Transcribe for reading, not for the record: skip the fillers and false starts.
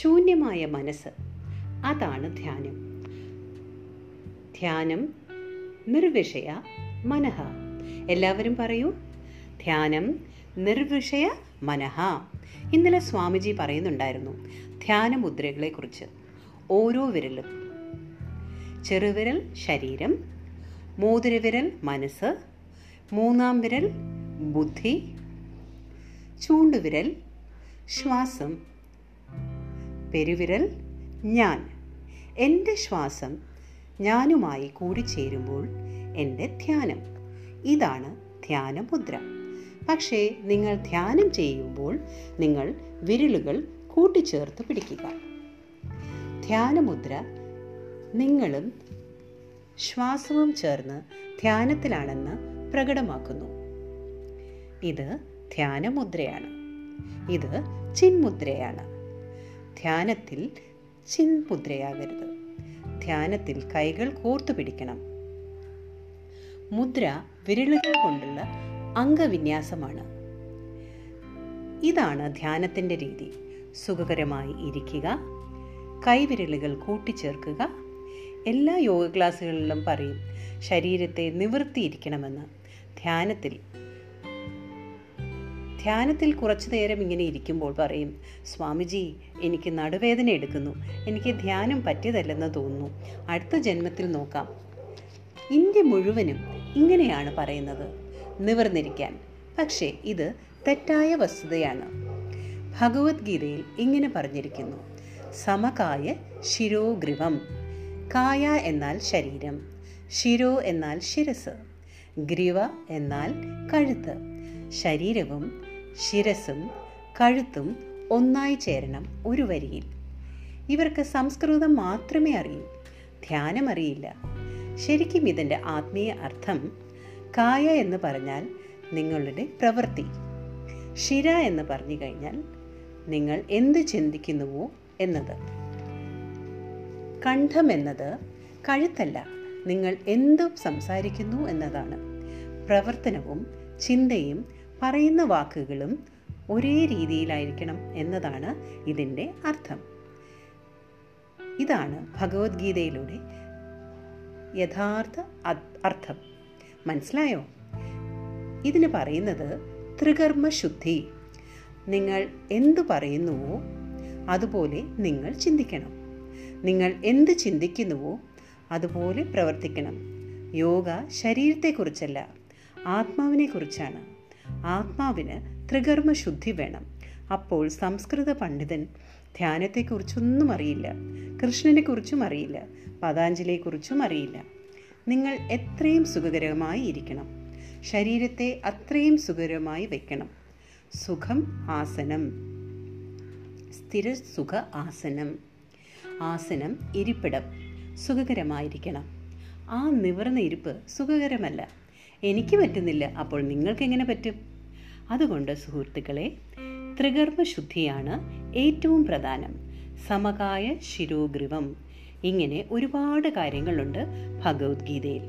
ശൂന്യമായ മനസ്സ്, അതാണ് ധ്യാനം. ധ്യാനം നിർവിഷയ മനഃ. എല്ലാവരും പറയൂ, ധ്യാനം നിർവിഷയ മനഃ. ഇന്നലെ സ്വാമിജി പറയുന്നുണ്ടായിരുന്നു ധ്യാന മുദ്രകളെക്കുറിച്ച്. ഓരോ വിരലും, ചെറുവിരൽ ശരീരം, മോതിരവിരൽ മനസ്സ്, മൂന്നാം വിരൽ ബുദ്ധി, ചൂണ്ടുവിരൽ ശ്വാസം, പെരുവിരൽ ഞാൻ. എൻ്റെ ശ്വാസം ഞാനുമായി കൂടിച്ചേരുമ്പോൾ എൻ്റെ ധ്യാനം, ഇതാണ് ധ്യാനമുദ്ര. പക്ഷേ നിങ്ങൾ ധ്യാനം ചെയ്യുമ്പോൾ നിങ്ങൾ വിരലുകൾ കൂട്ടിച്ചേർത്ത് പിടിക്കുക. ധ്യാനമുദ്ര നിങ്ങളും ശ്വാസവും ചേർന്ന് ധ്യാനത്തിലാണെന്ന് പ്രകടമാക്കുന്നു. ഇത് ധ്യാനമുദ്രയാണ്, ഇത് ചിന്മുദ്രയാണ്. ധ്യാനത്തിൽ ചിന്മുദ്രയാകരുത്. ധ്യാനത്തിൽ കൈകൾ കോർത്തു പിടിക്കണം. മുദ്ര വിരലുകൾ കൊണ്ടുള്ള അംഗവിന്യാസമാണ്. ഇതാണ് ധ്യാനത്തിൻ്റെ രീതി. സുഖകരമായി ഇരിക്കുക, കൈവിരലുകൾ കൂട്ടിച്ചേർക്കുക. എല്ലാ യോഗ ക്ലാസ്സുകളിലും പറയും ശരീരത്തെ നിവർത്തിയിരിക്കണമെന്ന്. ധ്യാനത്തിൽ കുറച്ചു നേരം ഇങ്ങനെ ഇരിക്കുമ്പോൾ പറയും, സ്വാമിജി എനിക്ക് നടുവേദന എടുക്കുന്നു, എനിക്ക് ധ്യാനം പറ്റിയതല്ലെന്ന് തോന്നുന്നു, അടുത്ത ജന്മത്തിൽ നോക്കാം. ഇന്ത്യ മുഴുവനും ഇങ്ങനെയാണ് പറയുന്നത്, നിവർന്നിരിക്കാൻ. പക്ഷേ ഇത് തെറ്റായ വസ്തുതയാണ്. ഭഗവത്ഗീതയിൽ ഇങ്ങനെ പറഞ്ഞിരിക്കുന്നു, സമകായ ശിരോഗ്രീവം. കായ എന്നാൽ ശരീരം, ശിരോ എന്നാൽ ശിരസ്, ഗ്രീവ എന്നാൽ കഴുത്ത്. ശരീരവും ശിരസും കഴുത്തും ഒന്നായി ചേരണം ഒരു വരിയിൽ. ഇവർക്ക് സംസ്കൃതം മാത്രമേ അറിയൂ, ധ്യാനം അറിയില്ല. ശരിക്കും ഇതിൻ്റെ ആത്മീയ അർത്ഥം, കായ എന്ന് പറഞ്ഞാൽ നിങ്ങളുടെ പ്രവൃത്തി, ശിര എന്ന് പറഞ്ഞു കഴിഞ്ഞാൽ നിങ്ങൾ എന്ത് ചിന്തിക്കുന്നുവോ എന്നത്, കണ്ഠം എന്നത് കഴുത്തല്ല, നിങ്ങൾ എന്തും സംസാരിക്കുന്നു എന്നതാണ്. പ്രവർത്തനവും ചിന്തയും പറയുന്ന വാക്കുകളും ഒരേ രീതിയിലായിരിക്കണം എന്നതാണ് ഇതിൻ്റെ അർത്ഥം. ഇതാണ് ഭഗവത്ഗീതയിലൂടെ യഥാർത്ഥ അർത്ഥം. മനസ്സിലായോ? ഇതിന് പറയുന്നത് ത്രികർമ്മശുദ്ധി. നിങ്ങൾ എന്തു പറയുന്നുവോ അതുപോലെ നിങ്ങൾ ചിന്തിക്കണം, നിങ്ങൾ എന്ത് ചിന്തിക്കുന്നുവോ അതുപോലെ പ്രവർത്തിക്കണം. യോഗ ശരീരത്തെക്കുറിച്ചല്ല, ആത്മാവിനെക്കുറിച്ചാണ്. ആത്മാവിന് ത്രികർമ്മശുദ്ധി വേണം. അപ്പോൾ സംസ്കൃത പണ്ഡിതൻ ധ്യാനത്തെക്കുറിച്ചൊന്നും അറിയില്ല, കൃഷ്ണനെക്കുറിച്ചും അറിയില്ല, പതാഞ്ജലിയെക്കുറിച്ചും അറിയില്ല. നിങ്ങൾ എത്രയും സുഖകരമായി ഇരിക്കണം, ശരീരത്തെ അത്രയും സുഖകരമായി വയ്ക്കണം. സുഖം ആസനം, സ്ഥിര സുഖ ആസനം. ആസനം ഇരിപ്പിടം, സുഖകരമായിരിക്കണം. ആ നിവർന്ന ഇരിപ്പ് സുഖകരമല്ല. എനിക്ക് പറ്റുന്നില്ല, അപ്പോൾ നിങ്ങൾക്ക് എങ്ങനെ പറ്റും? അതുകൊണ്ട് സുഹൃത്തുക്കളെ, ത്രികർമ്മശുദ്ധിയാണ് ഏറ്റവും പ്രധാനം. സമകായ ശിരോഗ്രീവം. ഇങ്ങനെ ഒരുപാട് കാര്യങ്ങളുണ്ട് ഭഗവത്ഗീതയിൽ.